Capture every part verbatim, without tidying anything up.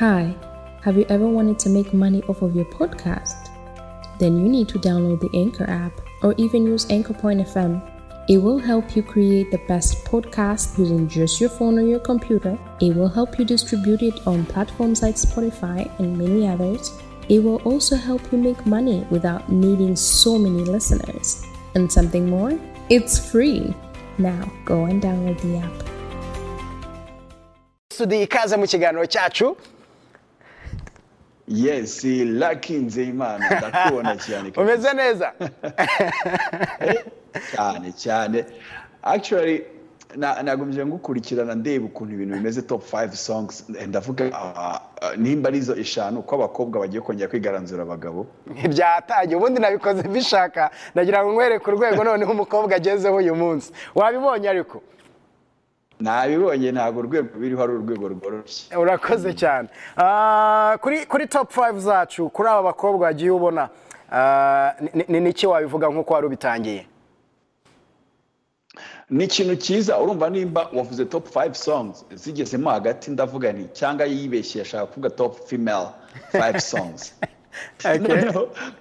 Hi, have you ever wanted to make money off of your podcast? Then you need to download the Anchor app or even use Anchor Point F M. It will help you create the best podcast using just your phone or your computer. It will help you distribute it on platforms like Spotify and many others. It will also help you make money without needing so many listeners. And something more? It's free. Now, go and download the app. Yes, lucky nzeyimana ndakubona cyane. Umeze neza? Cyane cyane. Actually na nagumije ngukurikirana ndeba ukuntu ibintu bimeze top five songs ndavuga nimba arizo eshanu ko abakobwa bagiye kongera kwigaranzura abagabo. Ntibyataje ubundi nabikoze bishaka ndagira ngo nkwereke urwego none umukobwa agezeho uyu munsi. Wabibonye ariko? Nabibonye ntago urwego biriho ari urwego rworoshye. Urakoze cyane. Ah kuri kuri top five zacu kuri aba bakobwa agiye ubona ni niki wabivuga nko kwari bitangiye. Ni ikintu cyiza urumva nimba wavuze top five songs zigezemo hagati ndavuga ni cyangwa yibeshye yashaka kuvuga top female five songs. Okay.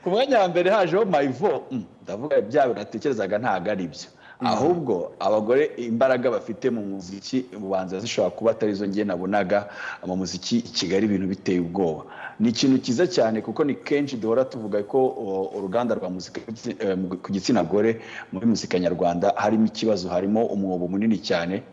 Kumwanya mbere haje my vote ndavuga bya biratekerezaga ntago ari byo. Ahubwo abagore imbaraga bafite mu muziki ubanza zishobora kuba atarizo ngiye nabonaga mu muziki Kigali ibintu biteye ubwoba. Ni ikintu cyiza cyane kuko ni kenshi duhora tuvuga ko uruganda rwa muzika ku gitsina gore muri muzika nyarwanda harimo ikibazo, harimo umwobo munini cyane,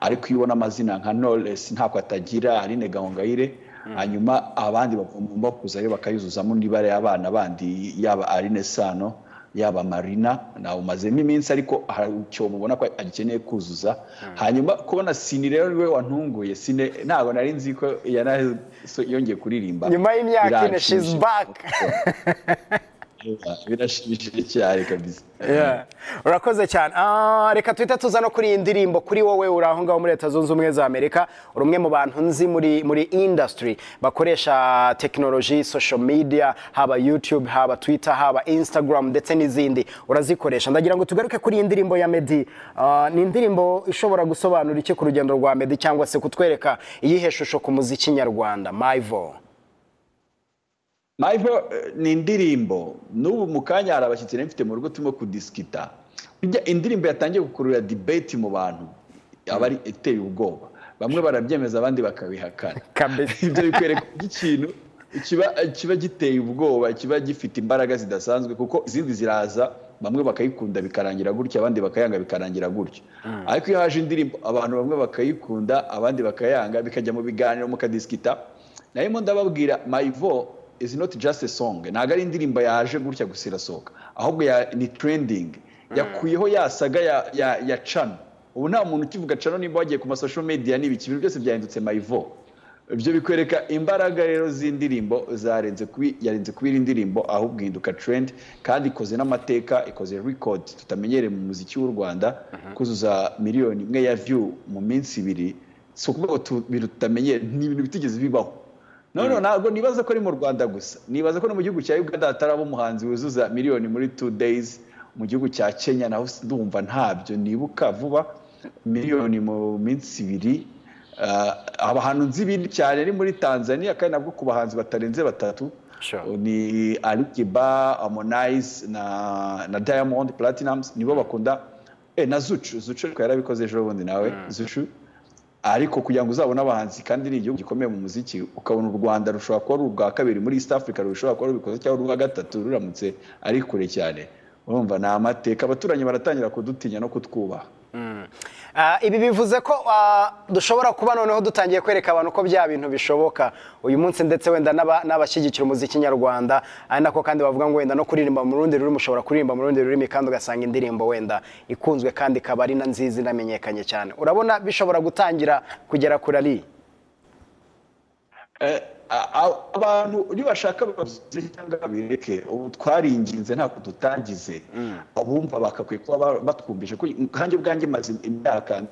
ariko ubona amazina nka Knowless ntako atagira ari Negahongayire hanyuma abandi bagomba kuzayo bakayuzuzamo ndibare abana bandi yaba ari Nesano yaba Marina na umazemo iminsi ariko cyo mubona ko agikeneye kuzuza. Hanyuma kubona Sine rero we wantunguye Sine ntabwo nari nzi ko yana yongeye kuririmba nyuma y'imyaka ine. She's back. Birashimishije cyane kabisa. Yeah, urakoze cyane. Ah reka twita tuza no kuri indirimbo kuri wowe uraho ngaho muri Leta Zunze Ubumwe za Amerika, urumwe mu bantu nzi muri muri industry bakoresha technology, social media, haba YouTube, haba Twitter, haba Instagram ndetse n'izindi urazikoresha. Ndagira ngo tugaruke kuri indirimbo ya Medi. Ah ni indirimbo ishobora gusobanura iki ku rugendo rwa Medi cyangwa se kutwereka iyihe shusho ku muziki nyarwanda? Myvo Maivo ni indirimbo n'ubu mukanya arabashyitsi n'mfite mu rugo turimo kudiskita. Indirimbo yatangiye gukurura debate mu bantu abari eteye ubwoba. Bamwe barabyemeza abandi bakabihakana. Ibyo bikwereka ikintu kiba kiba giteye ubwoba, kiba gifite imbaraga zidasanzwe kuko izindi ziraza bamwe bakayikunda bikarangira gutya abandi bakayanga bikarangira gutya. Ariko iyo haje indirimbo abantu bamwe bakayikunda abandi bakayanga bikajya mu biganiro mukadiskita. Nayo ndababwira Maivo is not just a song. Naga ari indirimbo yaje gutya gusirasoka. Ahubwo ya ni trending. Yakuyeho yasaga ya ya, ya channel. Ubu nta muntu kivuga channel nimba wagiye ku social media n'ibiki bintu byose byahindutse Maivo. Ibyo bikwereka imbaraga rero z'indirimbo zarenze kubi yarenze kubi indirimbo ahubwo hinduka trend kandi ikoze n'amateka, ikoze record tutamenyere mu muziki w'u Rwanda kuzuza miliyoni imwe ya view mu minsi ibiri. So kuba tutamenyere n'ibintu bitigeze bibaho. No no nago nibaza ko ari mu Rwanda gusa. Nibaza ko no mu gihugu cya Uganda atarabo muhanzi wuzuza miliyoni muri two days, mu gihugu cya Kenya naho ndumva ntabyo nibuka vuba miliyoni mu minsi ibiri. Abahantu nzi bindi cyane ari muri Tanzania kandi nabwo ku bahanzi batarenze batatu. Ni Alikiba, Harmonize na na Diamond Platinums nibo bakunda eh na Zuchu. Zuchu yarabikoze ejo bundi nawe Zuchu. Ariko kugira ngo uzabone abahanzi kandi ni igihugu gikomeye mu muziki ukabona u Rwanda rushobora kuba rubwa kabiri muri East Africa rushobora kuba rubikoze cyangwa rwa gatatu ruramutse ari kure cyane. Urumva na amateka abaturanye baratangira kudutinya no kutwubaha. Mm. Uh, ibi bivuze ko uh, dushobora kuba noneho dutangiye kwereka abantu ko bya bintu bishoboka uyu munsi ndetse wenda n'abashyigikira umuziki nyarwanda ari nako kandi bavuga ngo wenda no kuririmba mu rundi ruri mushobora kuririmba mu rundi ruri kandi ugasanga indirimbo wenda ikunzwe kandi kabari na nziza namenyekanye cyane. Urabona bishobora gutangira kugera kuri ari eh abantu nibashaka babuze cyangwa bireke ubutwaringinze nta kudutangize abumva bakakwe ko batwumbije ko kanjye bwanjye mazi imyaka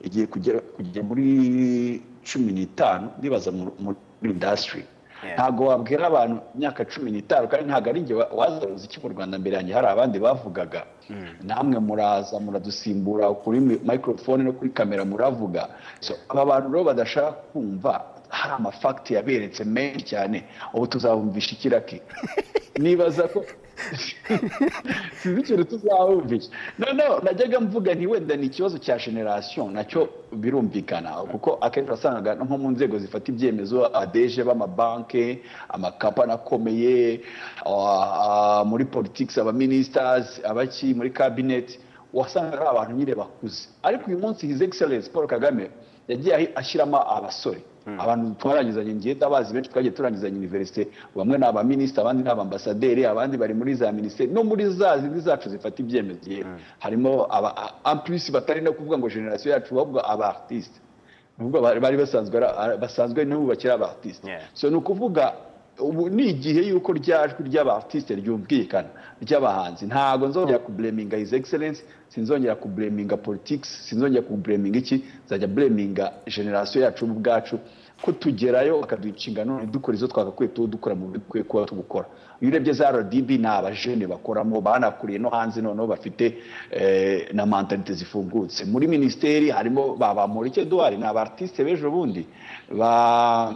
igiye kugera kugera muri cumi n'itanu ndibaza muri industry ntago wabwira abantu imyaka cumi n'itanu kandi ntago ari nge wazaruza iki mu Rwanda mbere yanjye hari abandi bavugaga namwe muraza muradusimbura kuri microphone no kuri kamera muravuga. So aba bantu rero badashaka kumva hari amafakiti yaberetse menshi cyane ubu tuzabumvisha ikiraki nibaza ko sibikere tuzabumvisha no no najyaga mvuga nti wenda ni ikibazo cya generation nacyo birumvikana kuko akenshi wasangaga nko mu nzego zifata ibyemezo adeje b'amabanke amakampani akomeye muri politics aba ministers abaki muri cabinet wasangaga abantu nyire bakuze ariko uyu munsi His Excellency Paul Kagame yagiye ashirama abasore abantu twarangizanye ngiye ndabazi benshi twagiye turangizanye university bamwe n'aba minister abandi n'abambasaderi abandi bari muri za minister no muri zazi zacu zifata ibyemezo harimo aba amplus batari no kuvuga ngo generation yacu bavuga aba artist bavuga bari basanzwe basanzwe n'ubakira aba artist so no kuvuga ubu ni igihe yuko ryajwe ry'aba artiste ryumvikana ry'abahanzi ntago nzongera ku blaminga His Excellency sinzongera ku blaminga politics sinzongera ku blaminga iki zajya blaminga generation yacu ubwacu ko tugerayo akaducingano dukora izo twagakwiye tudukora mu bikwiye kuba tugukora urebye za R B A naba jene bakoramo banakuriye no hanze none bafite na mentalité zifungutse muri ministeri harimo baba muri Kedwari n'aba artiste bejo bundi ba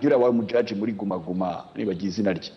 gira wa mujaji muri gumaguma nibagiye izina rye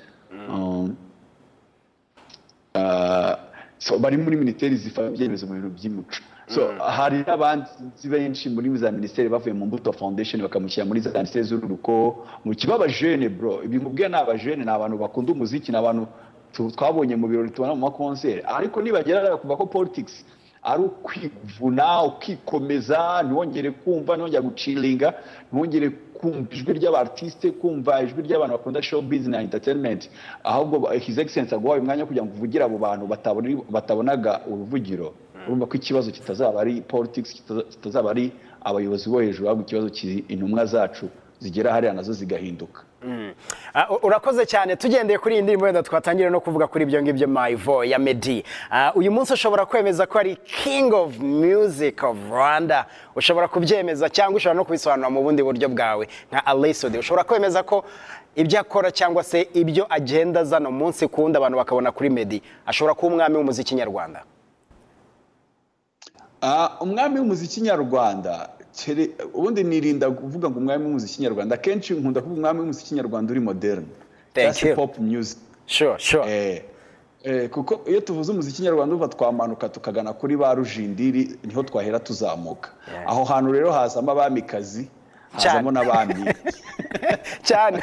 ah so bari muri ministeri zifabyemezo mu bintu by'imuco so hari abandi zibenshi muri za ministeri bavuye mu Mbuto Foundation bakamushyira muri za ministeri z'uruko mu kibaba jeune bro ibimubwiye n'aba jeune n'abantu bakunda umuziki n'abantu twabonye mu birori tubona mu concert ariko nibagera kuva ko politics ari ukwivuna ukikomeza ntiwongere kumva ntiwongere gucilinga ntiwongere kumva ijwi ry'abartiste kumva ijwi ry'abantu bakunda show business and entertainment ahubwo His Excellency agwaye umwanya kugira ngo uvugira abo bantu batabona batabonaga uruvugiro urumva ko ikibazo kitazaba ari politics kitazaba ari abayobozi bo hejuru ahubwo ikibazo cy'intumwa zacu zigera hari anazo zigahinduka urakoze cyane tugendeye kuri indirimbo yenda twatangira no kuvuga kuri ibyo ngibyo My Voice ya Medi uyu munsi ushobora kwemeza ko ari King of Music of Rwanda ushobora kubyemeza cyangwa ushobora no kubisobanura mu bundi buryo bwawe nka Alisuti ushobora kwemeza ko ibyo akora cyangwa se ibyo agenda zano munsi kunda abantu bakabona kuri Medi ashobora kuba umwami w'umuziki nyarwanda umwami w'umuziki nyarwanda ubundi nirinda kuvuga ngo umwami w'umuziki nyarwanda kenshi nkunda kuvuga umwami w'umuziki nyarwanda uri modern that's pop music sure sure eh eh kuko iyo tuvuze umuziki nyarwanda uva twamanuka tukagana kuri ba rujindiri niho twahera tuzamuka aho hantu rero hazamo abamikazi hazamo nabandi cyane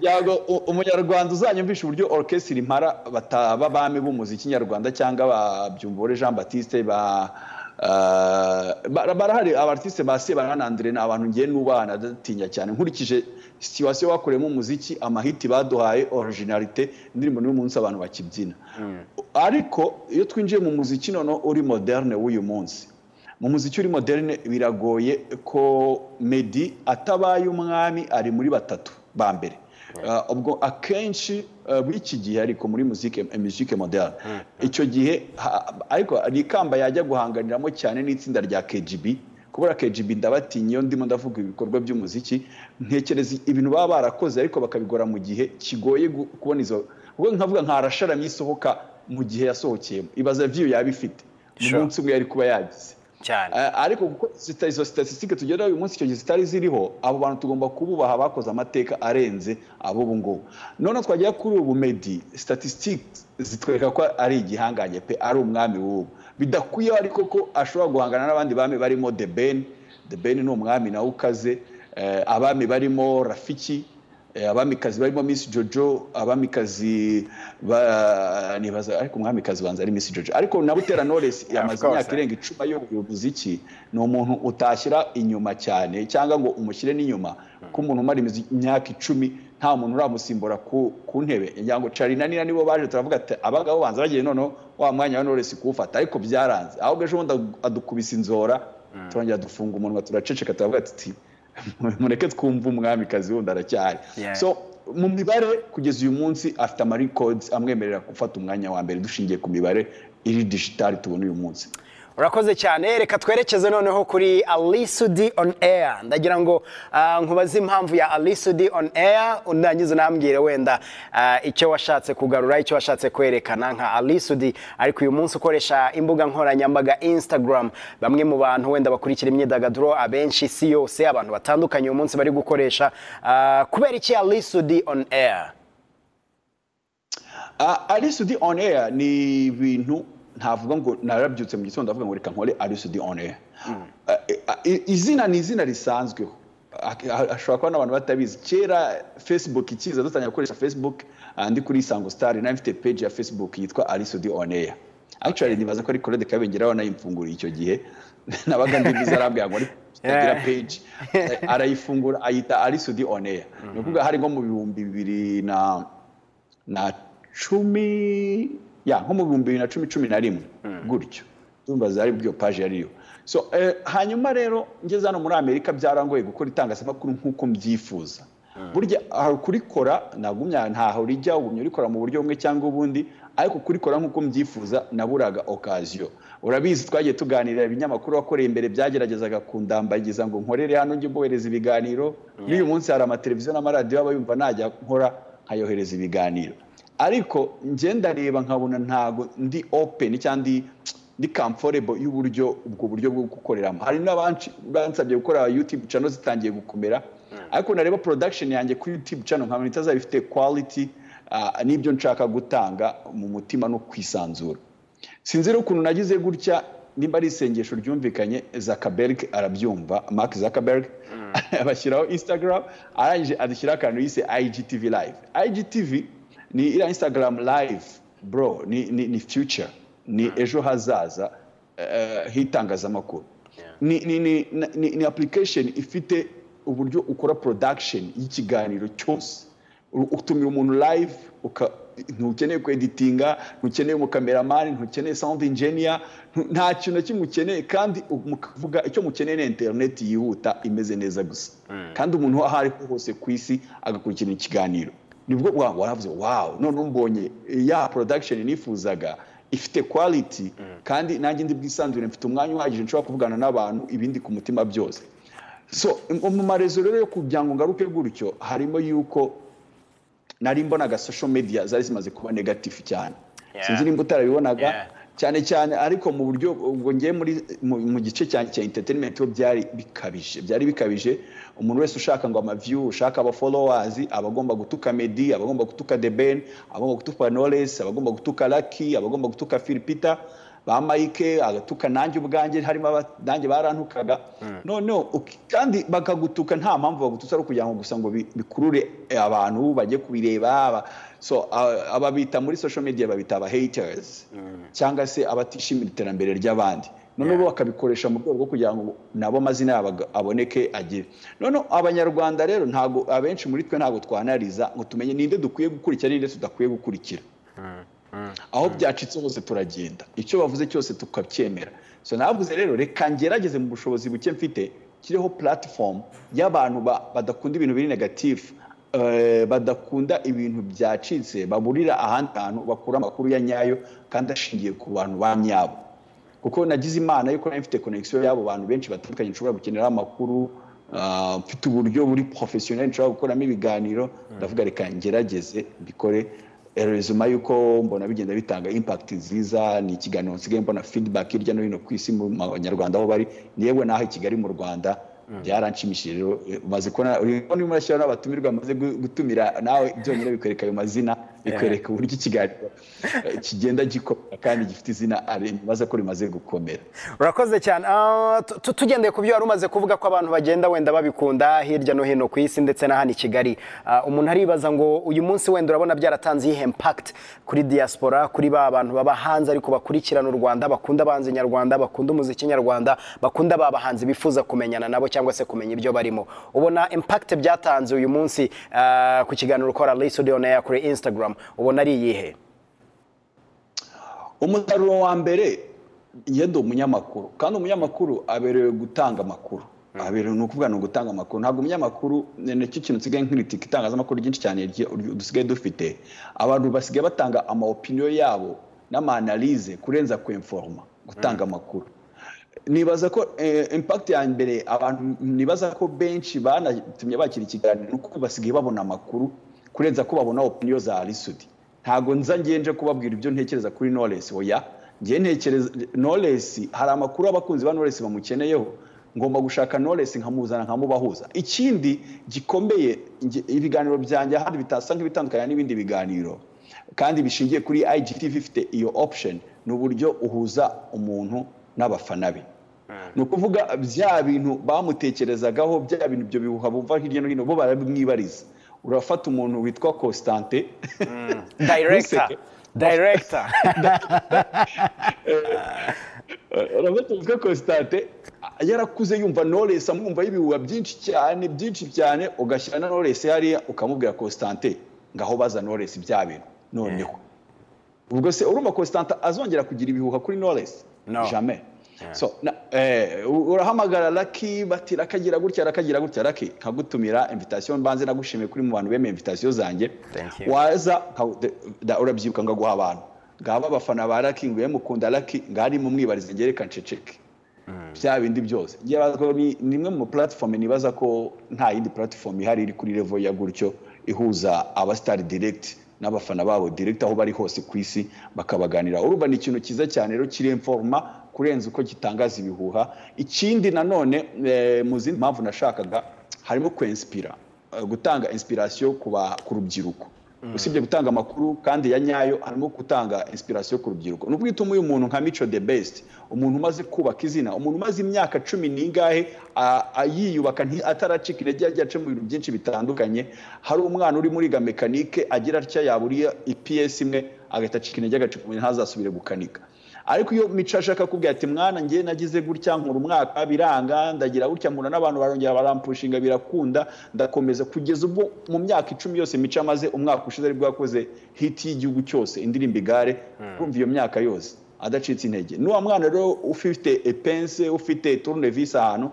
yago umunyarwanda uzanyumvisha uburyo orchestre impara bataba bami b'umuziki nyarwanda cyangwa ababyumbore Jean Baptiste ba barahari abartiste base baranandire n'abantu ngiye nubana datinya cyane nkurikije situation wakoremo umuziki amahiti baduhaye originalité ndirimo n'uyu munsi abantu bakibyina ariko iyo twinjiye mu muziki nono uri moderne w'uyu munsi mu muziki uri moderne biragoye ko Medi atabaye umwami ari muri batatu bambere ubwo akenshi muri iki gihe ariko muri muziki muziki moderne icyo gihe ariko n'ikamba yajya guhanganiramo cyane n'itsinda rya K G B kubura K G B ndabatinyo ndimo ndavuga ibikorwa by'umuziki ntekereza ibintu baba barakoze ariko bakabigora mu gihe kigoye kubona izo ubwo nkavuga nkarasharamye isohoka mu gihe yasohokeyemo ibaza view yabifite umunsi umwe yari kuba yagize cyane ariko kuko izo statistics tugera uyu munsi cyo gizitari ziriho abo bantu tugomba kububaha bakoze amateka arenze abo bungo none twagiye kuri ubu Medi statistics zitwereka ko ari igihanganye pe ari umwami w'ubu bidakwiye ariko ko ashobora guhangana n'abandi bami barimo The Ben The Ben ni umwami na ukaze abami barimo Rafiki abamikazi barimo Miss Jojo abamikazi nibaza ariko umwamikazi wanze ari Miss Jojo ariko nabutera Knowless yamazanya kirenga icuma yo muziki no muntu utashyira inyuma cyane cyangwa ngo umushyire n'inyuma ko umuntu umara imyaka icumi nta muntu uramusimbora ku ntebe yango Charina nina nibo baje turavuga ati abagabo banza bagiye nono wa mwanya wa Knowless kuufata ariko byaranze aho gejo wonda adukubisa inzora turongera dufunga umuntu turaceceka turavuga ati mureke twumva umwami kazi wundi aracyari so mu mibare kugeza uyu munsi afite amari codes amwemerera gufata umwanya wa mbere dushingiye ku mibare iri digitali tubona uyu munsi Urakoze cyane, reka twerekeze noneho kuri Alisuti On Air. Ndagira ngo uh, nkubaze impamvu ya Alisuti On Air, undangiza nambwire wenda uh, icyo washatse kugarura, icyo washatse kwerekana nka Alisuti. Ariko uyu munsi ukoresha imbuga nkoranyambaga Instagram, bamwe mu bantu wenda bakurikira imyidagaduro abenshi si yose abantu batandukanye uyu munsi bari gukoresha uh, kubera iki Alisuti On Air? Uh, Alisuti On Air ni bintu navuga ngo narabyutse mu gitondo avuga ngo reka nkore Alisuti On Air. Izina ni izina risanzwe, ashobora kuba n'abantu batabizi. Kera Facebook ikiza dutanya gukoresha Facebook, andi kuri Sango Star n'afite page ya Facebook yitwa Alisuti On Air. Actually nibaza ko ari Claude Kabengeraho nayimfunguriye icyo gihe nabaga ndibiza arambya ngo ari kugira page arayifungura ayita Alisuti On Air. Nukuvuga hari ngo mu two thousand na na ten ya nko mu two thousand ten gutyo tumbaza ari byo page yariyo. So eh, hanyuma rero ngeze hano muri America byarangoye gukora itangazamakuru nkuko mbyifuza. Mm. Burya kurikora nagumya ntaho rijya ubumye urikora mu buryo bumwe cyangwa ubundi, ariko kurikora nkuko mbyifuza naburaga occasion. Urabizi twagiye tuganira ibinyamakuru wakoreye imbere byageragezaga kundambagiza ngo nkorere hano nje bohereza ibiganiro. Mm. N'uyu munsi hari ama televiziyo na radio abayumva najya nkora ayohereza ibiganiro. Ariko ngenda reba nkabona ntago ndi open cyandi ndi comfortable y'uburyo ubwo buryo bwo gukoreramo. Hari n'abantu bansabye gukora YouTube channel zitangiye gukomera, ariko nareba production yanjye ku YouTube channel nkabona itazabifite quality uh, nibyo nshaka gutanga mu mutima no kwisanzura. Sinzero ukuntu nagize gutya nimba ari isengesho ryumvikanye. Zuckerberg arabyumva, Mark Zuckerberg abashyiraho Instagram, arangije adishyira kantu yise I G T V live. I G T V ni ira Instagram live bro, ni ni, ni future, ni ejo hazaza uh, hitangazamakuru. Yeah. ni, ni ni ni ni application ifite uburyo ukora production y'ikiganiro cyose. Utumira umuntu live uka ntukeneye kweditinga, ntukeneye mu cameraman, ntukeneye sound engineer, nta kintu kimukeneye, kandi muvuga icyo mukeneye na internet yihuta imeze neza gusa. Mm. Kandi umuntu ahari hose kwisi agakurikira ikiganiro nibwo waravuze wow no numbonye ya production nifuzaga ifite quality. Mm. Kandi nanjye ndi bwisanzure mfite umwanya uhagije nshobora kuvugana n'abantu ibindi ku mutima byose. So mu marezo rero yo kubyango ngaruke gutyo harimo yuko nari mbonaga social media zari zimaze kuba negative cyane. Yeah. Sinzi nimba utarabibonaga. Yeah. Cyane cyane ariko mu buryo ubwo ngiye muri mu gice cyane cya entertainment byari bikabije byari bikabije umuntu wese ushaka ngo ama view, ushaka aba followers, abagomba gutuka Medi, abagomba gutuka Deben, abagomba gutuka Knowless, abagomba gutuka Lucky, abagomba gutuka Philipita, ba Mike agatuka nanjye ubwanjye harimo abanjye barantukaga. Mm. no no kandi bakagutuka nta mpamvu bagututsa ari kujyango gusa ngo bikurure abantu bajye kubireba aba. So uh, ababita muri social media babita aba haters. Mm. Cyangwa se abatishimira iterambere ry'abandi. None yeah. Bo bakabikoresha mu bwo kugira ngo nabo mazina aboneke agire. None abanyarwanda rero ntago abenshi muri twe ntago twanariza ngo tumenye ninde dukwiye gukurikira ninde tudakwiye gukurikira. Mm. Mm. Aho byacitse hose turagenda. Icyo bavuze cyose tukabyemera. So navuze rero reka ngerageze mu bushobozi buke mfite kireho platform y'abantu badakunda ibintu biri negative. Uh, badakunda ibintu byacitse baburira ahantu bakura makuru ya nyayo kandi ashingiye ku bantu banyabo, kuko nagize imana yuko nafite connection yabo bantu benshi batukanye nshobora gukenera amakuru mfite uh, uburyo buri professionnel nshobora gukoramo ibiganiro. Mm. Ndavuga reka ngerageze bikore resume yuko mbona bigenda bitanga impact nziza. Ni ikiganiro nsigaye mbona feedback hirya no hino kwisi mu Banyarwanda aho bari yewe naho Kigali mu Rwanda. Mm. Byaranshimishije rero maze kona urimo ni murashya n'abatumirwa maze gutumira nawe byonyine bikwereka ayo mazina bikwereka uburyo ikiganiro kigenda gikomera kandi gifite izina maze ko rimaze gukomera. Urakoze cyane. Tugendeye ku byo wari umaze kuvuga ko abantu bagenda wenda babikunda hirya no hino ku isi ndetse na hano Kigali, umuntu aribaza ngo uyu munsi wenda urabona byaratanze ihe impact kuri diaspora, kuri ba bantu baba hanze ariko bakurikirana u Rwanda, bakunda abanzi nyarwanda, bakunda umuziki nyarwanda, bakunda ba bahanzi bifuza kumenyana nabo cyangwa se kumenya ibyo barimo. Ubona impact byatanze uyu munsi uh, ku kiganiro ukora Alisuti On Air kuri Instagram ubona ari yihe? Umusaruro wa mbere yedo umunyamakuru, kandi umunyamakuru aberewe gutanga amakuru. Mm. Aberewe no kuvuga no gutanga amakuru. Ntabwo umunyamakuru n'iki kintu tsigaye nk'iriti kitangaza amakuru byinshi cyane dusigaye dufite abantu basigaye batanga ama opinion yabo n'ama analyse kurenza kwinforma gutanga amakuru. Mm. nibaza ko impact ya mbere abantu nibaza ko benshi banatumye bakira ikiganiro nuko basigaye babona amakuru kurenza ko babona opinion za Alisuti. Ntago nza ngenje kubabwira ibyo ntekereza kuri Knowless, oya ngiye ntekereza Knowless hari amakuru abakunzi ba Knowless bamukeneyeho, ngomba gushaka Knowless nkamuzana nkamubahuza. Ikindi gikomeye ibiganiro byanjye handi bitasa nk'ibitandukanye n'ibindi biganiro kandi bishingiye kuri I G T V ifite iyo option n'uburyo uhuza umuntu n'abafana be. No kuvuga bya bintu bamutekerezagaho bya bintu byo bihuha bumva hirya no hino bo barabimwibariza. Urafata umuntu witwa Constante director director urafata umuntu Constante yarakuze yumva Knowless amwumva ibihuha byinshi cyane byinshi cyane ugashyirana Knowless hariya ukamubwira Constante ngaho baza Knowless bya bintu noneho ubwo se uruma Constante azongera kugira ibihuha kuri Knowless? No. Jamais. Yeah. So na, eh urahamagara Lucky bati rakagira gutya rakagira gutya Lucky kagutumira invitation banze nagushimye kuri mu bantu beme invitation zanje waza da urabyibuka ngaguha abantu ngaba abafana ba Lucky nguye mukunda Lucky ngari mu mwibarize ngereka nceceke bya bindi byose ngiye bazako nimwe mu platform nibaza ko nta yindi platform ihari iri kuri level ya gutyo ihuza aba star direct n'abafana babo direct aho bari hose kwisi bakabaganira. Uruba ni ikintu kiza cyane rero kiri informa kurenza uko gitangaza ibihuha. Ikindi nanone mu zindi mpamvu nashakaga harimo kwinspira gutanga inspiration kuba kurubyiruko usibye gutanga makuru kandi ya nyayo harimo gutanga inspiration kurubyiruko n'ubwituma uyu muntu nka Micho the best umuntu umaze kubaka izina umuntu umaze imyaka cumi n'ingahe ayiyubaka nti ataracikire ajya ace mu bintu byinshi bitandukanye. Hari umwana uri muri ga mekanike agira atya yaburiye I P S imwe agahita acikine ajya agace ntazasubire gukanika. Ariko iyo micashaka kubwira ati mwana ngiye nagize gutya nkuru mwaka biranga ndagira gutya muna nabantu barongera barampushinga birakunda ndakomeza kugeza ubwo mu myaka icumi yose mica amaze umwaka ushize ari bwakoze hit y'igihugu cyose indirimbo igare kumva iyo myaka yose adacitse intege. Nuwa mwana rero ufite epense ufite tournevis hano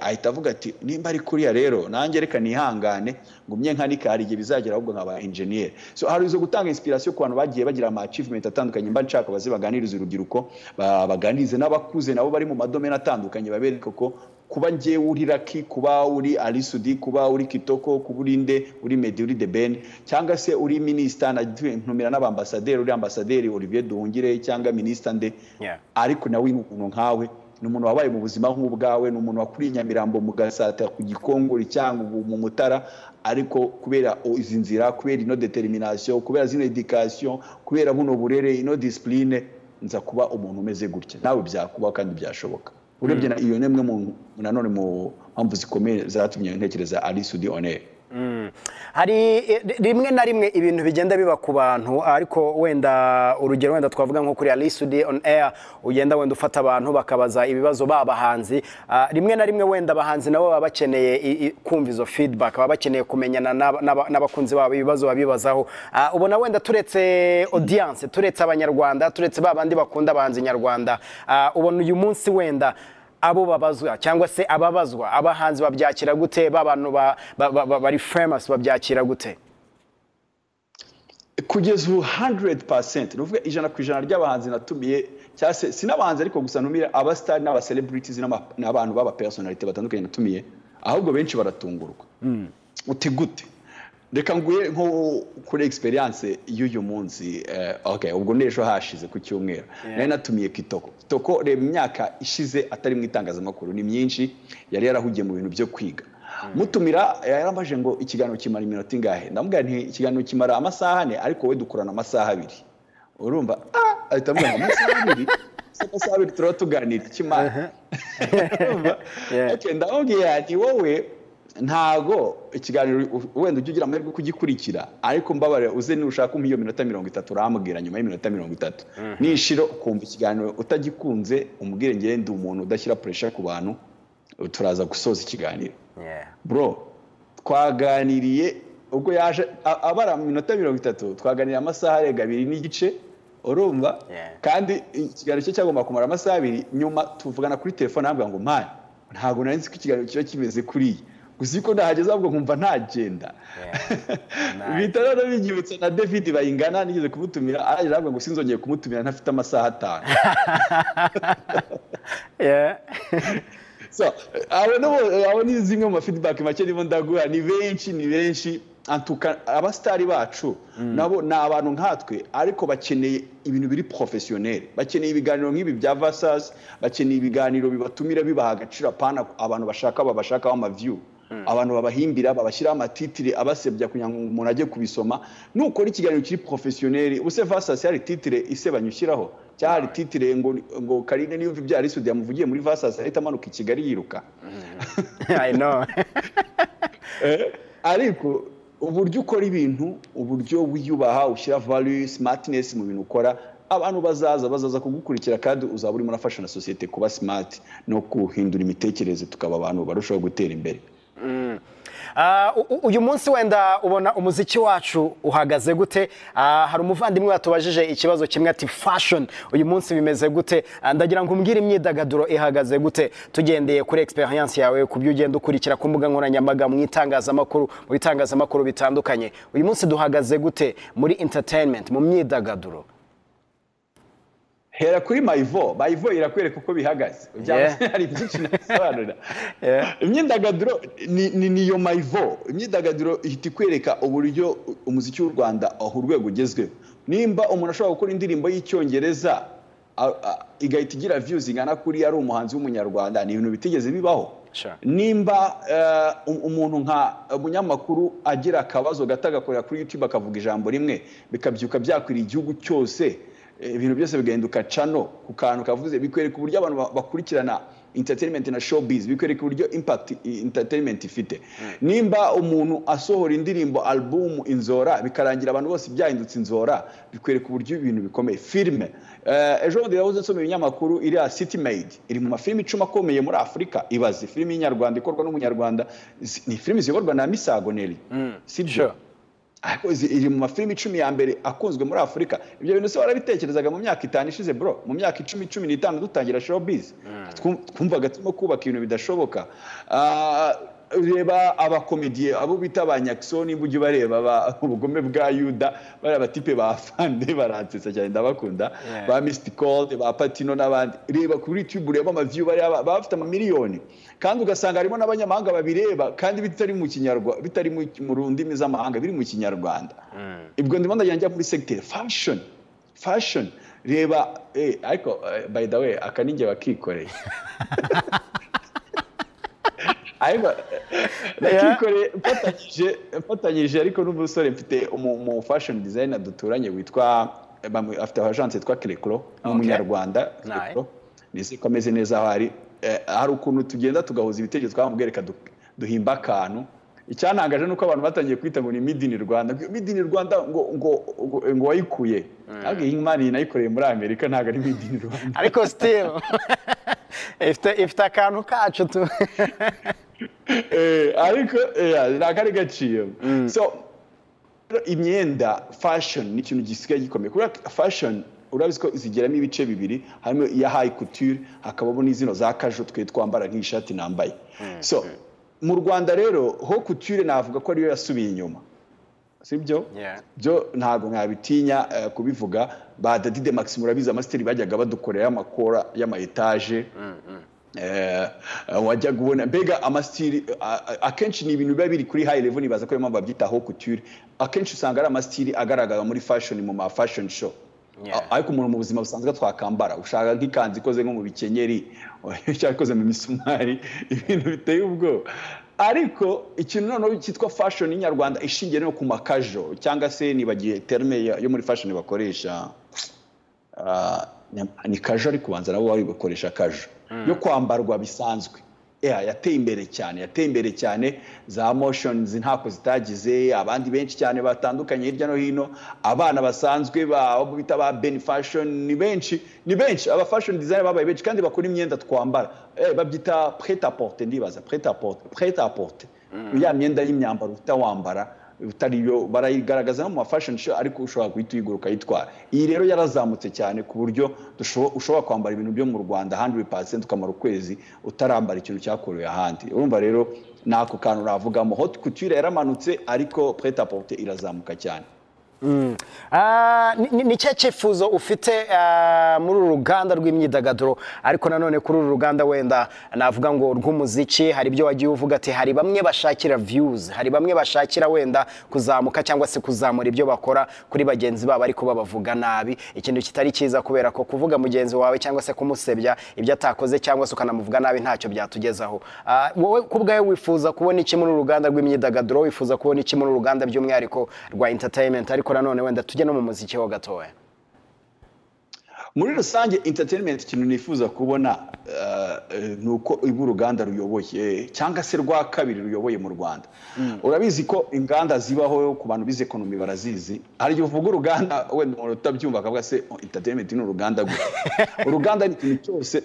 ahita avuga ati nimba ari kuriya rero nanjye reka nihangane ngumye nkanika hari igihe bizagera ahubwo nkaba engineer. So harizo gutanga inspiration ku bantu bagiye bagira ama achievement atandukanye mba nshaka bazibaganiriza urubyiruko babaganize n'abakuze nabo bari mu madomene atandukanye babereka koko kuba ngiye urira ki kuba uri Alisuti kuba uri Kitoko kuburinde uri Medi uri The Ben cyangwa se uri minister na ntumira n'abambasaderi uri ambasaderi Olivier Duhungire cyangwa minister nde ariko nawe umuntu nkawe n'umuntu wabaye mu buzima nk'ubwawe n'umuntu wakuriye Nyamirambo mu Gasata ku Gikongoro cyangwa mu Mutara ariko kubera izi nzira kubera ino determination kubera zino education kubera buno burere ino discipline nza kuba umuntu umeze gutya nawe byakuba kandi byashoboka. Urebye na iyo nemwe mu nanone mu mpamvu zikomeye zatumye ntekereza Alisuti On Air. Hari rimwe na rimwe ibintu bigenda biba ku bantu ariko wenda urugero wenda twavuga nko kuri Alisuti On Air ugenda wenda ufata abantu bakabaza ibibazo babahanzi rimwe na rimwe wenda abahanzi nabo baba bakeneye kumva izo feedback baba bakeneye kumenyana n'abakunzi babo ibibazo babibazaho. Ubona wenda turetse audience turetse abanyarwanda turetse babandi bakunda abahanzi nyarwanda ubona uyu munsi wenda abo babazwa cyangwa se ababazwa abahanzi babyakira gute babantu bari famous babyakira gute kugeza one hundred percent nuvuga ijana ku ijana ry'abahanzi natumiye cyase sinabanze ariko gusa numira aba star n'aba celebrities n'abantu baba personality batandukanye natumiye ahubwo benshi baratungurwa uti gute reka nguye nko kuri experience y'uyu munsi. Okay ubwo nesho hashize ku cyumweru nari natumiye Kitoko. Kitoko re myaka ishize atari mu itangazamakuru ni myinshi yari yarahugiye mu bintu byo kwiga mutumira yarambaje ngo ikiganiro kimara iminota ingahe ndamubwira nti ikiganiro kimara amasaha ne ariko we dukorana amasaha abiri urumva ah ahita mbona amasaha abiri amasaha abiri turatuganira kimara okay ndabwiye ati wowe ntago ikiganiro wenda ujye ugira amahirwe kugikurikira ariko mbabare uze ni ushaka umpiyo minota mirongo itatu ramubwira nyuma y'iminota mirongo itatu nishiro kumva ikiganiro utagikunze umubwire ngire ndi umuntu udashyira pressure ku bantu turaza gusoza ikiganiro. Bro twaganiriye ubwo yaje abara minota mirongo itatu twaganiriye amasaha arega abiri n'igice urumva kandi ikiganiro cyo cyagomba kumara amasaha abiri nyuma tuvugana kuri telefone ambwa ngo mpane ntago narinzi ko ikiganiro cyo kimeze kuri gusa iko ndahageze ahubwo nkumva ntagenda bita rero bigibutsa na David bayingana nigeze kumutumira araje ahubwo ngo sinzongeye kumutumira ntafite amasaha atanu yeah so aho no aho ni zimwe mu feedback make ndimo ndaguha ni benshi ni benshi antuka abastari bacu nabo nabantu nkatwe ariko bakeneye ibintu biri professionnel bakeneye ibiganiro nk'ibi bya versus bakeneye ibiganiro bibatumira bibahagacira pana abantu bashaka babashaka ama view abantu babahimbira babashyira amatitire abasebya kunyanga umuntu ajye kubisoma nuko ari kiganiro kiri professionnel use versus ari titire isebanyushyiraho cyari titire ngo ngo Karine niyo mvi bya Alisuti yamuvugiye muri versus ahita amanuka ikigali yiruka I know ariko uburyo ukora ibintu uburyo wiyubaha ushyira value smartness mu bintu ukora abantu bazaza bazaza kugukurikira kandi uzaburi muri fashion na society kuba smart no kuhindura imitekerereze tukaba abantu barushaho gutera imbere. Mm. Uh, uyu munsi wenda ubona umuziki wacu uhagaze gute? Uh, hari umuvandimwe watubajije ikibazo kimwe ati fashion uyu munsi bimeze gute? Ndagira ngo umbwire imyidagaduro ihagaze gute tugendeye kuri experience yawe kubyo ugenda ukurikira ku mbuga nkoranyambaga mu itangazamakuru mu bitangazamakuru bitandukanye uyu munsi duhagaze gute muri entertainment mu myidagaduro? Hera kuri Maivo, Maivo irakwereka uko bihagaze. Ujya hari byinshi nasobanura. Imyidagaduro ni niyo Maivo. Imyidagaduro ihita ikwereka uburyo umuziki w'u Rwanda aho urwego ugezweho. Nimba umuntu ashobora gukora indirimbo y'icyongereza igahita igira views ingana kuri ari umuhanzi w'umunyarwanda ni ibintu bitigeze bibaho. Nimba umuntu nka umunyamakuru agira akabazo gatagakorera kuri YouTube akavuga ijambo rimwe bikabyuka byakwira igihugu cyose. Ibintu byose bigahinduka channel ku kantu kavuze bikwereka uburyo abantu bakurikirana entertainment na showbiz bikwereka uburyo impact entertainment ifite nimba umuntu asohora indirimbo album inzora bikarangira abantu bose byahindutse inzora bikwereka uburyo ibintu bikomeye filme ejo ndi yavuze nsome ibinyamakuru iri ya City Made iri mu mafilme icumi akomeye muri Afrika ibaze filme y'Inyarwanda ikorwa n'umunyarwanda ni filme zikorwa na Misago Neli sibyo akoze iri mu mafilme icumi ya mbere akunzwe muri Afrika ibyo bintu se barabitekerezaga mu myaka itanu ishize bro mu myaka icumi cumi n'itanu dutangira showbiz twumvaga timo kubaka ibintu bidashoboka reba abakomedie abo bita abanyaksoni imbugi bareba ubugome bwa Yuda barabatipe bafande baratsetsa cyane ndabakunda ba Mist Cold ba Patino nabandi reba kuri YouTube reba amaview bari bafite ama miliyoni kandi ugasanga harimo n'abanyamahanga babireba kandi bitari mu kinyarwanda bitari mu rundimi z'amahanga biri mu kinyarwanda ibwo ndimo ndajya muri sector fashion fashion reba eh ariko by the way akaninge bakikoreye aiba nakikore patanyije patanyije ariko n'umusore mfite mu fashion designer duturanye witwa after agence twa Kirekro umunyarwanda Kirekro nise komeze neza hari hari ukuntu tugenda tugahuza ibitekerezo twamubwereka duhimba kantu icyanangaje nuko abantu batangiye kwita ngo ni midini Rwanda midini Rwanda ngo ngo ngo wayikuye age imani nayikoreye muri America ntaga ari midini Rwanda ariko still ifite ifite akantu kacu tu eh ariko eh nakari gaciye so imyenda fashion ni ikintu gisigaye gikomeye kuri fashion urabisiko zigeramo ibice bibiri harimo ya high couture hakabamo n'izino za kajo twe twambara nk'ishati nambaye so mu Rwanda rero ho couture navuga ko ariyo yasubiye inyuma sibyo byo ntago nkabitinya kubivuga ba Daddy Max murabiza master bajyaga badukorera amakora y'ama etage eh wajya kubona mbega amastiri akenshi ni ibintu biba biri kuri high level nibaza ko yamamba byitaho couture akenshi usanga ari amastiri agaragara muri fashion mu ma fashion show ariko umuntu mu buzima busanzwe twakambara ushaka gikanzi koze nko mu bikenyeri cyangwa koze mu misumari ibintu biteye ubwo ariko ikintu noneho cyitwa fashion y'Inyarwanda ishingiye no ku makajo cyangwa se nibagiye terme yo muri fashion bakoresha ni kajo ari kubanza nabo bari bakoresha kajo yo kwambarwa bisanzwe eh yateye imbere cyane yateye imbere cyane za motions ntako zitagize abandi benshi cyane batandukanye hirya no hino abana basanzwe ba bita ba Ben Fashion ni benshi ni benshi aba fashion designer babaye benshi kandi bakora imyenda twambara eh babyita prêt à porter ndibaza prêt à porter prêt à porter ya myenda y'imyambaro utawambara utariyo barayigaragazamo mu fashion show ariko ushobora guhita uyiguruka yitwara. Iyi rero yarazamutse cyane ku buryo ushobora kwambara ibintu byo mu Rwanda one hundred percent ukamara ukwezi utarambara ikintu cyakoreye ahandi. Urumva rero nako kantu ravugamo haute couture yaramanutse ariko prêt à porter irazamuka cyane. Mm. Ah ni, ni cyacifuzo ufite uh, muri uruganda rw'imyidagaduro ariko nanone kuri uruganda wenda navuga ngo rw'umuziki hari byo wagiye uvuga ati hari bamwe bashakira views hari bamwe bashakira wenda kuzamuka cyangwa se kuzamura ibyo bakora kuri bagenzi babo ariko babavuga nabi ikintu kitari cyiza kubera ko kuvuga mugenzi wawe cyangwa se kumusebya ibyo atakoze cyangwa se ukanamuvuga nabi ntacyo byatugezaho. Ah wowe kubgaye wifuza kubona iki muri uruganda rw'imyidagaduro wifuza kubona iki muri uruganda by'umwihariko rwa entertainment ariko kora none wenda tujye no mu muziki ho gatoya muri rusange entertainment kintu nifuza kubona nuko iburuganda ruyoboye cyangwa se rwa kabiri ruyoboye mu Rwanda. Urabizi ko inganda zibaho ku bantu bize ekonomi barazizi ari yo vuga uruganda wenda utabyumva kavuga se entertainment ni uruganda gute uruganda ni ikintu cyose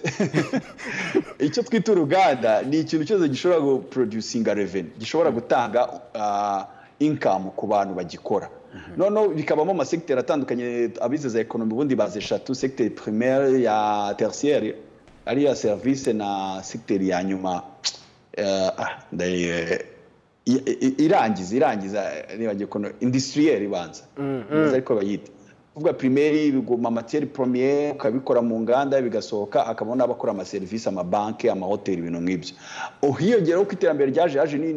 icyo twita uruganda ni ikintu cyose gishobora go producing revenue gishobora gutanga income ku bantu bagikora. No no bikabamo ama secteur atandukanye abizeza economy bundi bazeshatu secteur primaire ya tertiaire ari ya service na secteur ya nyuma eh irangiza irangiza nibaje kono industrielle ibanza biza ariko bayita uvuga primaire bigoma matière première kabikora mu nganda bigasohoka akabona abakora ama service ama banki ama hotel ibintu nk'ibyo uhiyogera uko iterambere ryaje yaje ni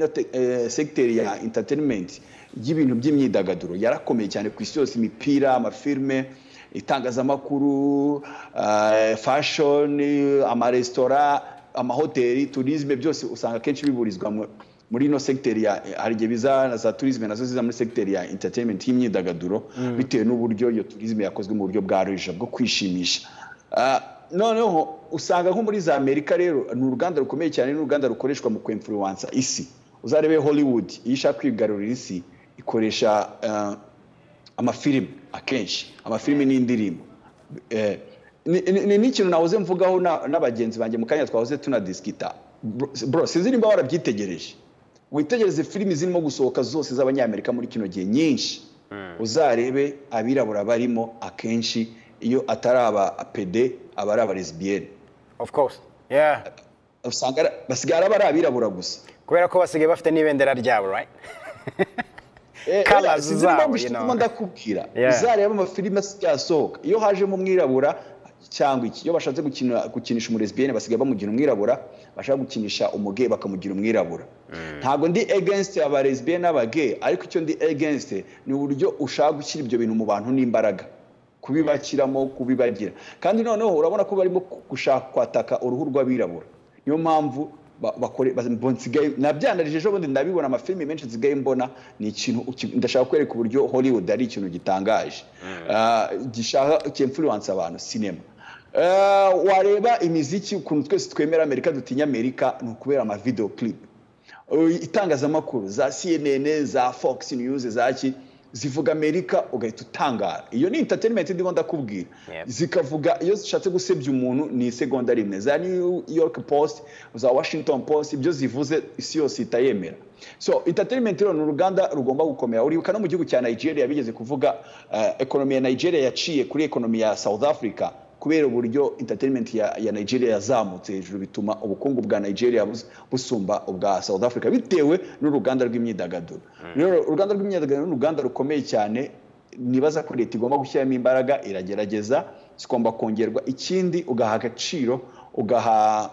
secteur ya entertainment y'ibintu by'imyidagaduro yarakomeye cyane ku isi yose imipira amafilme itangazamakuru uh, fashion ama restaurant ama hoteli tourisme byose usanga kenshi biburizwa muri ino secteur ya harije biza na za tourisme nazo ziza muri secteur ya entertainment y'imyidagaduro mm. bitewe n'uburyo yo tourisme yakozwe mu buryo bwa reje bwo kwishimisha. Uh, no no usanga nko muri za America rero n'uruganda rukomeye cyane n'uruganda rukoreshwa mu kwinfluencer isi uzarebe Hollywood ishaka kwigarurira isi ikoresha uh, amafilm akenshi amafilm n'indirimbo eh ni ni kintu nahoze mvugaho n'abagenzi banje mukanya twahoze tuna diskita bro sizirimba warabyitegereje witegereze films zirimo gusohoka zose z'abanyamerika muri kino gihe nyinshi uzarebe abirabura barimo akenshi iyo ataraba apede abaraba lesbienne of course yeah usanga basigara barabirabura gusa kubera ko basigaye bafite nibendera ryabo right colors zabo you know ndakubwira uzareba ama films cyasohoka iyo haje mu mwirabura cyangwa iki iyo bashatse gukina gukinisha mu lesbienne basigaye bamugira umwirabura bashaka gukinisha umugeye bakamugira umwirabura. Ntago ndi against aba lesbienne abageye ariko icyo ndi against ni uburyo ushaka gushyira ibyo bintu mu bantu n'imbaraga kubibakiramo kubibagira kandi noneho urabona ko barimo gushaka kwataka uruhu rw'abirabura niyo mpamvu bakore bonsigaye nabyanarije ejo bundi ndabibona ama films menshi zigaye mbona ni ikintu ndashaka kwereka uburyo Hollywood ari ikintu gitangaje gishaka influence abantu cinema wareba imiziki ukuntu twese twemera America dutinya America n'ukubera ama video clip itangazamakuru za C N N za Fox News zaki zivuga America ugahita utangara iyo ni entertainment ndimo ndakubwira zikavuga iyo zishatse gusebya umuntu ni secondary imwe za New York Post za Washington Post ibyo zivuze isi yose itayemera. So entertainment rero n'uruganda rugomba gukomera uri ukana mu gihugu cya Nigeria bigeze kuvuga uh, economy ya Nigeria yaciye kuri economy ya South Africa kubera uburyo entertainment ya, ya Nigeria yazamutse hejuru bituma ubukungu bwa Nigeria bus, busumba ubwa South Africa bitewe n'uruganda rw'imyidagaduro. Rero mm. uruganda rw'imyidagaduro n'uruganda rukomeye cyane nibaza ko leta igomba gushyiramo imbaraga iragerageza sikomba kongerwa ikindi ugaha agaciro ugaha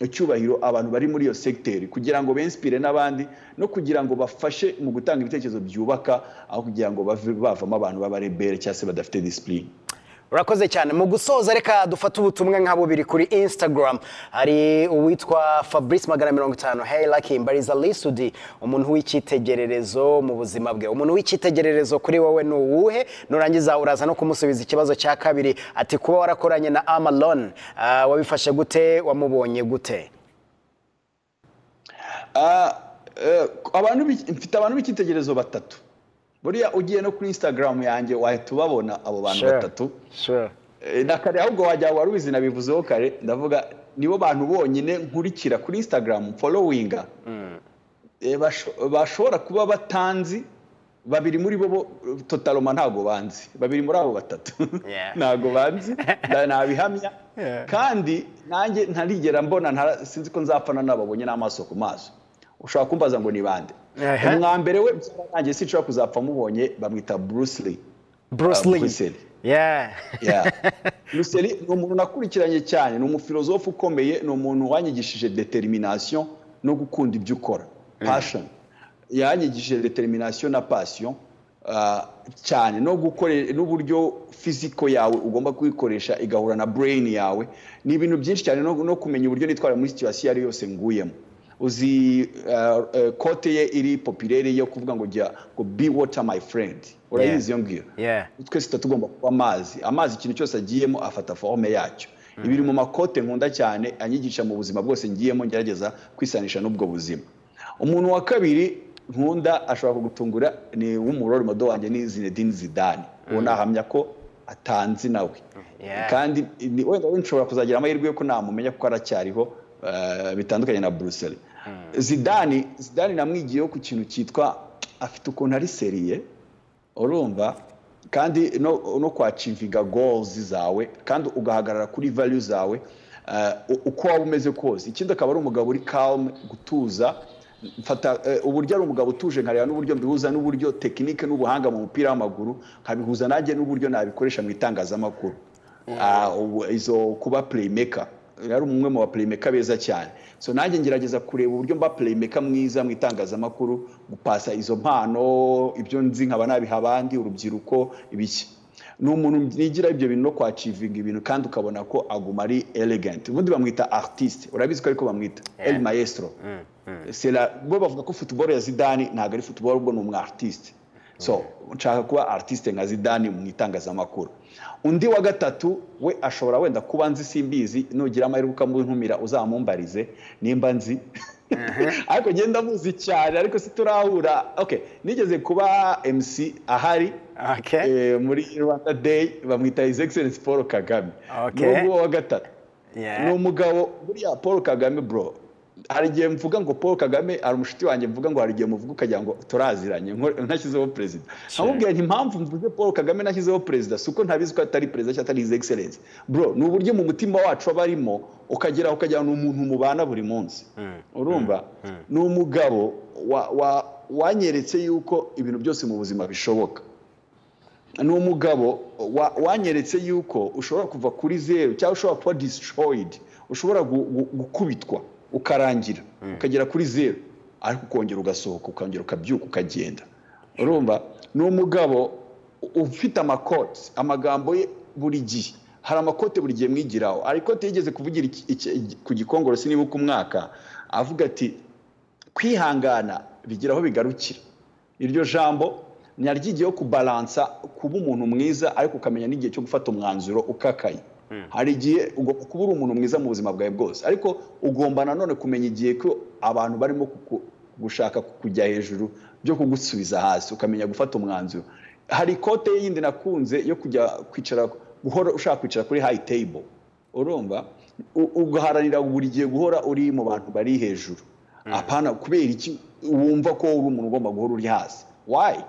icyubahiro abantu bari muri iyo secteur kugira ngo benspire n'abandi no kugira ngo bafashe mu gutanga ibitekerezo byubaka aho kugira ngo bavamo abantu babarebere cyase badafite discipline. Urakoze cyane mu gusoza reka dufata ubutumwa nka bubiri kuri Instagram hari uwitwa Fabrice Magara fifty hey like him bariza Alisuti umuntu w'ikitegererezo mu buzima bwe umuntu w'ikitegererezo kuri wowe no uwuhe nurangiza uraza no kumusubiza ikibazo cya kabiri ati kuba warakoranye na Amalon uh, wabifashe gute wamubonye gute. Ah uh, uh, abantu mfite abantu b'ikitegererezo batatu buriya ugiye no kuri Instagram yanjye wahitubabona abo bantu batatu sure na kare ahubwo wajya warubizi nabivuzeho kare ndavuga nibo bantu bonyine nkurikira kuri Instagram followinga eh bashobora kuba batanzi babiri muri bo totaloma ntago banzi, babiri muri abo batatu ntago banzi, nabihamya kandi nanjye ntarigera mbona, sinzi ko nzapfana nababonye n'amaso ku maso. Ushobora kumbaza ngo ni bande? Umwambere we nanjye sinshobora kuzapfa mubonye, bamwita Bruce Lee. Bruce Lee. Yeah. Yeah. Bruce Lee ni umuntu nakurikiranye cyane, ni umufilozofu ukomeye, ni umuntu wanyigishije determination no gukunda ibyo ukora. Passion. Yanyigishije determination na passion cyane no gukorera n'uburyo fiziko yawe ugomba kwikoresha igahura na brain yawe. Ni ibintu byinshi cyane no kumenya uburyo nitwara muri situation ari yose nguyemo. Uzi kote ye iri popirere yo kuvuga ngo jya go be water my friend, urayizi yo ngira. Yeah. Twese tutagomba kuba amazi, amazi ikintu cyose agiyemo afata forme yacyo. Ibiri mu makote nkunda cyane anyigisha mu buzima bwose ngiyemo, ngerageza kwisanisha n'ubwo buzima. Umuntu wa kabiri nkunda ashobora kugutungura ni umurori modo wanje ni Zinedine Zidane. Ubona ahamya ko atanzi nawe. Kandi wenda winshobora kuzagira amahirwe yo kunamumenya kuko aracyariho bitandukanye na Bruce Lee. Zidane, Zidane namwigiyeho ku kintu cyitwa afite ukuntu ari serie, urumva, kandi no no kwachivinga goals zawe kandi ugahagarara kuri values zawe uko wabumeze kose. Ikindi akaba ari umugabo uri calm, gutuza, mfata uburyo ari umugabo utuje nkareba n'uburyo mbihuza n'uburyo technique n'ubuhanga mu mupira w'amaguru, kabihuza naje n'uburyo nabikoresha mu itangazamakuru. Ah, izo kuba playmaker. Yari umwe mu playmaker beza cyane. So nanjye ngerageza kureba uburyo mba playmaker mwiza mu itangazamakuru, gupasa izo mpano, ibyo nzi nkaba nabiha abandi, urubyiruko, ibiki. N'umuntu nigira ibyo bintu no kwachivinga ibintu kandi ukabona ko aguma ari elegant. Ubundi bamwita artiste, urabiziko ariko bamwita El Maestro. C'est la bo bavuga ko football ya Zidane ntago ari football, ubwo n'umwe artiste. So nshaka kuba artiste nka Zidane mu itangazamakuru. Undi wa gatatu we ashobora wenda kuba nzi simbizi, nugira amahirwe ukamuntumira uzamumbarize nimba nzi. Ariko ngenda muzi cyane ariko siturahura. Okay, nigeze kuba M C ahari eh muri Rwanda Day, bamwita His Excellency Paul Kagame. N'ubwo wa gatatu. Ni umugabo buriya Paul Kagame bro. Harigiye mvuga ngo Paul Kagame ari umushiti wanjye, mvuga ngo harigiye muvuga ukagira ngo turaziranye ntashyizeho president. Amubwiye nti impamvu mvuze Paul Kagame nashyizeho president suko ntabizi ko atari president cyangwa atari His Excellency. Bro, ni uburyo mu mutima wacu abarimo ukagera ukajyana umuntu mubana buri munsi. Urumva? Ni umugabo wanyeretse yuko ibintu byose mu buzima bishoboka. Ni umugabo wanyeretse yuko ushobora kuva kuri zero cyangwa ushobora kuba destroyed, ushobora gukubitwa ukarangira ukagera kuri zero ariko ukongera ugasohoka ukongera ukabyuka ukagenda. Urumva? Ni umugabo ufite amakote, amagambo ye buri gihe, hari amakote buri gihe mwigiraho. Ariko tegeze kuvugira ku gikongoro siniba ku mwaka avuga ati kwihangana bigiraho bigarukira. Iryo jambo nyaryigiye ku balance, kuba umuntu mwiza ariko ukamenya n'igihe cyo gufata umwanzuro ukakaye. Hari gihe ugomba kuba umuntu mwiza mu buzima bwawe bwose, ariko ugomba nanone kumenya igihe ko abantu barimo gushaka kujya hejuru byo kugusubiza hasi, ukamenya gufata umwanzuro. Hari kote yindi nakunze yo kujya kwicara guhora ushaka kwicara kuri high table, urumva, ugaharanira buri gihe guhora uri mu bantu bari hejuru. Apana kubera iki wumva ko uri umuntu ugomba guhora uri hasi? Why?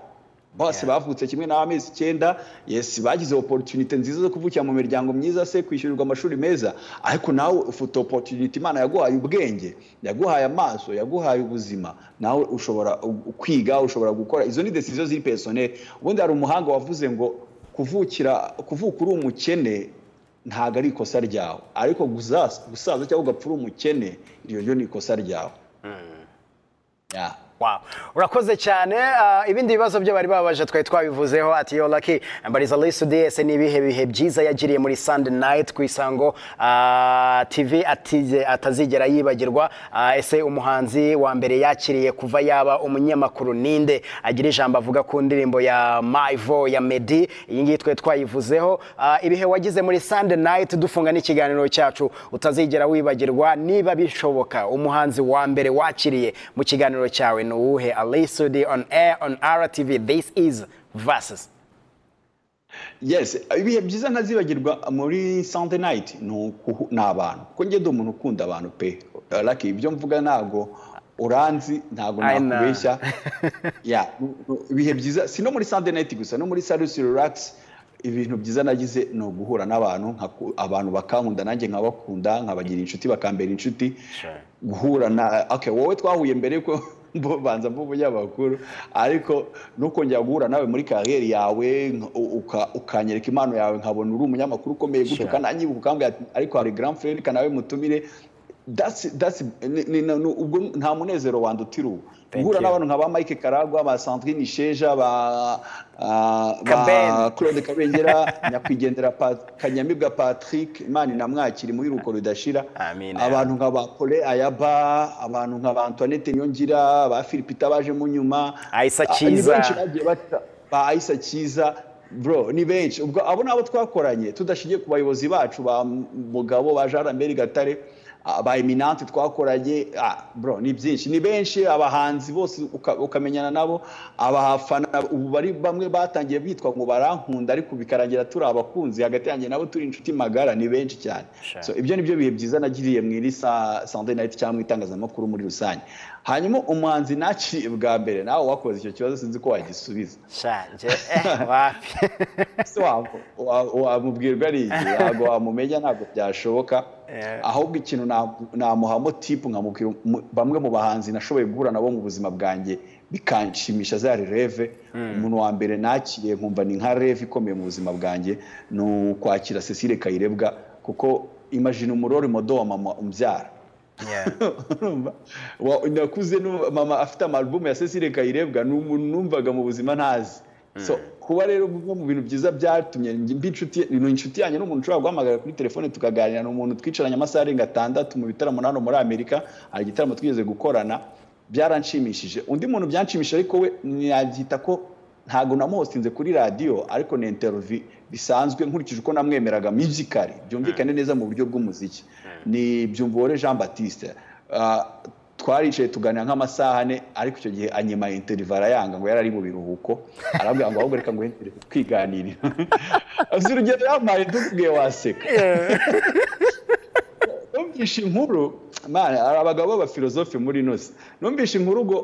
Bose bavutse kimwe n'amezi icyenda, yes bagize opportunity nziza zo kuvukira mu miryango myiza, se kwishyurirwa amashuri meza, ariko nawe ufite opportunity Imana yaguhaye ubwenge, yaguhaye amaso, yaguhaye ubuzima, nawe ushobora kwiga, ushobora gukora. Izo ni decisions ziri personnel. Ubundi ari umuhanga wavuze ngo kuvukira kuvuka uri umukene ntago ari ikosa ryawe, ariko gusaza cyangwa ugapfura umukene iyo yo ni ikosa ryawe. Yeah. Wow. Urakoze cyane. Uh, ibindi bibazo byo bari babaje twaye twabivuzeho ati yo lucky but is a list today ese ni bihe bihe byiza yagiriye muri Sunday night kwisango uh, T V atize atazigera yibagirwa. Uh, ese umuhanzi wa mbere yakiriye kuva yaba umunyamakuru ninde? Agira ijambo avuga ku ndirimbo ya My Vo ya Medi, iyi ngiye twaye twayivuzeho. Uh, ibihe wagize muri Sunday night dufunga n'ikiganiro cyacu utazigera wibagirwa niba bishoboka, umuhanzi wa mbere wakiriye mu kiganiro cyawe uhe Alisuti On Air on Ara T V. This is Versus. Yes, ibihe byiza nkazibagirwa muri Sunday night n'abantu. Ko ngedo umuntu ukunda abantu pe. Lucky ibyo mvuga nago oranzi ntago nakubeshya ya ibihe byiza si no muri Sunday night gusa no muri Salus Relax ibintu byiza nagize no guhura n'abantu abantu bakankunda nanjye nkabakunda nkabagira inshuti bakambera inshuti guhura na okay wowe twahuye mbere ko bo banza mvubu y'abakuru ariko nuko njya guhura nawe muri carrière yawe ukanyereka impano yawe nkabona uri umunyamakuru ukomeye gutuka nanyibuka kambya ariko hari grand frère kanawe mutumire that's that's ubwo nta munezero wandutiru guhura n'abantu nkaba Mike Karagwa ba Sandrine Sheja ba ba Claude Kabengera nyakwigendera Kanyamibwa Patrick Imana namwakiri muri ruko rudashira abantu nkaba Pole Ayaba abantu nkaba Antoinette Nyongira ba Philippe Tabaje mu nyuma Aisa Kiza ba Aisa Kiza bro ni bench ubwo abo nabo twakoranye tudashigiye ku bayobozi bacu ba Mugabo ba Jaramberi Gatare aba eminente twakoranye ah bro ni byinshi ni benshi abahanzi bose ukamenyana nabo abahafana ubu bari bamwe batangiye bitwa ngo barankunda ariko bikarangira turi abakunzi hagati yanjye nabo turi inshuti magara ni benshi cyane so ibyo ni byo bihe byiza nagiriye mwiri Sunday night cyangwa itangazamakuru muri rusange hanyuma umuhanzi nakiri bwa mbere nawe wakoze icyo kibazo sinzi ko wagisubiza cyanje wapi so wamubwirwa ari yago amumenya ntabwo byashoboka ahubwo ikintu na muhamo tipu nkamubwira bamwe mu bahanzi nashoboye guhura nabo mu buzima bwanjye bikanshimisha za reve umuntu wa mbere nakiriye nkumva ni nka reve ikomeye mu buzima bwanjye no kwakira Cecile Kayirebga kuko imagine umurori modo wa mama umbyara yeah wa ndakuze no mama afite album ya Cecile Kayirebga n'umuntu numvaga mu buzima ntazi so kuba rero bwo mu bintu byiza byatumye mbinshuti no inshuti yanye n'umuntu ushobora guhamagara kuri telefone tukaganira n'umuntu twicaranye amasaha arenga atandatu mu bitaramo nano muri Amerika ari gitaramo twigeze gukorana byaranshimishije undi muntu byanshimishije ariko we yagita ko ntago namuhostinze kuri radio ariko ni interview bisanzwe nkurikije uko namwemeraga musically byumvikane neza mu buryo bw'umuziki ni byumvore Jean Baptiste twaricaye tuganira nk'amasahane ariko icyo gihe anyema interview arayanga ngo yarari mu biruhuko arambwira ngo ahubwo reka ngo twiganirire azurugero yamaye dukuge waseka numvishe inkuru mara abagabo ba filosofi muri nose numvishe inkuru ngo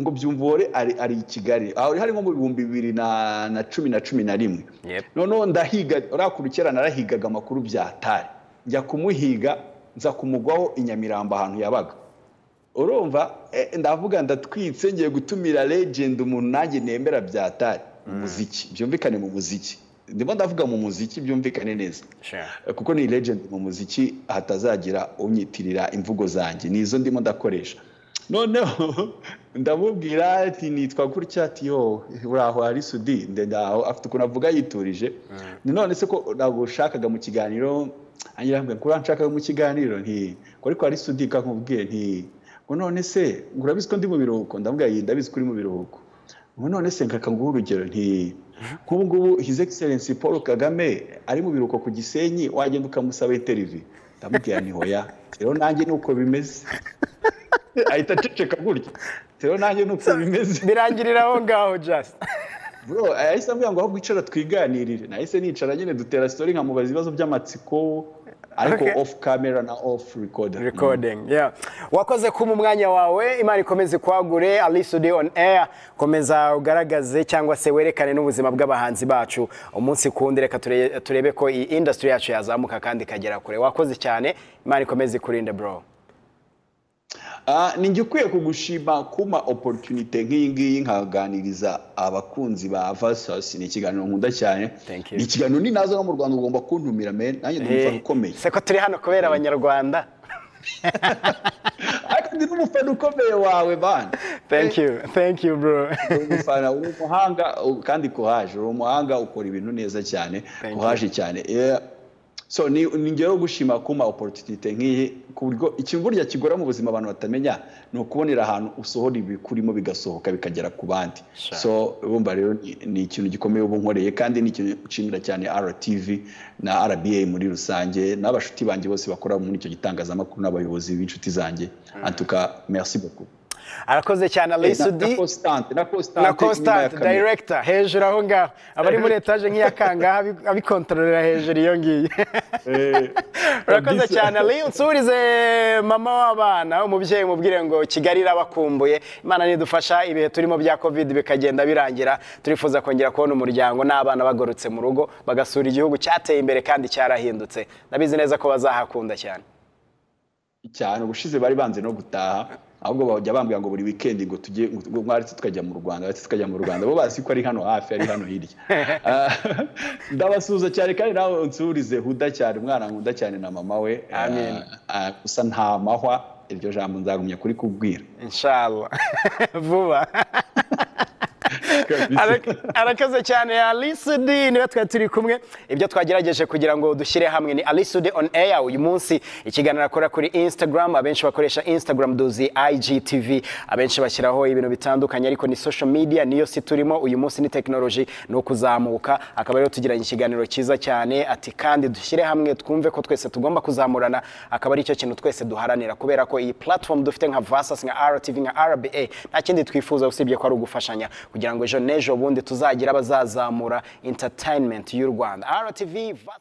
ngo byumvore ari i Kigali ari harimo mu two thousand ten na eleven none ndahiga urakurukera narahigaga amakuru byatari njya kumuhiga nza kumugwaho inyamiramba ahantu yabaga urumva ndavuga ndatwitse ngiye gutumira legend umuntu nanjye nemera byatari muziki byumvikane mu muziki ndimo ndavuga mu muziki byumvikane neza kuko ni legend mu muziki hatazagira unyitirira imvugo zanjye nizo ndimo ndakoresha noneho ndamubwira ati nitwa kurya ati yo uraho Alisuti ndaho afite ukunavuga yiturije none se ko nagushakaga mu kiganiro anyirambwira ko uranshakaga mu kiganiro nti ko ariko Alisuti kankubwiye nti none se ngurabise ko ndi mu biruhuko ndamubwira yinda bise kuri mu biruhuko none se nkakanguha urugero nti kubu ngubu His Excellency Paul Kagame ari mu biruhuko ku Gisenyi wagenda ukamusaba I T V ndamubwira ni hoya rero nanjye nuko bimeze ahita aceceka gutya rero nanjye nuko bimeze birangirira aho ngaho just bro ahise ambwira ngo aho gwicara twiganirire nahise nicara nyine dutera story nkamubaza ibibazo by'amatsiko ariko okay. Off camera na off recorder recording mm. Yeah wakoze ku mwanya wawe imari komeze kwagure Alisuti On Air komeza ugaragaze cyangwa se werekane n'ubuzima bw'abahanzi bacu umunsi kundi reka turebe ko iyi industry yacu yazamuka kandi kagera kure wakoze cyane imari komeze kurinda bro ah uh, ninjikuye kugushima kuma opportunity nkingi nkaganiriza abakunzi ba Versus ni kiganiro nkunda cyane ni kiganiro ni nazo no mu Rwanda ugomba kuntumira men nanjye ndumva rukomeye se ko turi hano kobera abanyarwanda akandi n'umufana ukomeye wawe bana thank you thank you bro umufana uri muhanga kandi kuhaje uri muhanga ukora ibintu neza cyane kuhaje cyane yeah. So ni ngero gushima kuma opportunity nkiyi kuburyo ikimburya kigora mu buzima abantu batamenya no kubonera ahantu usohora ibikurimo bigasohoka bikagera ku bandi so bumva rero ni ikintu gikomeye ubu nkoreye kandi ni ikintu nshimira cyane R T V na R B A muri rusange n'abashuti banjye bose bakora muri icyo gitangazamakuru n'abayobozi b'inshuti zanjye antuka merci beaucoup arakoze cyane Alisuti na constant director hejuru aho ngaho abari muri etage nk'iyakanga abikontrolera hejuru iyo ngiye arakoze cyane Alisuti nsurize mama w'abana umubyeyi mubwire ngo Kigali rabakumbuye Imana nidufasha ibihe turimo bya covid bikagenda birangira turifuza kongera kubona umuryango n'abana bagorutse mu rugo bagasura igihugu cyateye imbere kandi cyarahindutse nabizi neza ko bazahakunda cyane cyane ubushize bari banze no gutaha ahubwo bajya bambwira ngo buri weekend ngo tujye ngo mwaritse tukajya mu Rwanda ati tukajya mu Rwanda bo basi ko ari hano hafi ari hano hirya ndabasuza cyane kandi nawe nsurize huda cyane umwana nkunda cyane na mama we amen usa nta mahwa iryo jambo nzagumya kuri kubwira inshallah vuba arakoze cyane Alisuti niba twa turi kumwe ibyo twagerageje kugira ngo dushyire hamwe ni Alisuti On Air uyu munsi ikiganiro akora kuri Instagram abenshi bakoresha Instagram dozi I G T V abenshi bashyiraho ibintu bitandukanye ariko ni social media niyo si turimo uyu munsi ni technology no kuzamuka akaba rero tugiranye ikiganiro cyiza cyane ati kandi dushyire hamwe twumve ko twese tugomba kuzamurana akaba ari cyo kintu twese duharanira kubera ko iyi platform dufite nka Versus nka Ara T V nka R B A nta kindi twifuza usibye ko ari ugufashanya kugira ngo ejo nejo bundi tuzagira abazazamura entertainment y'u Rwanda R T V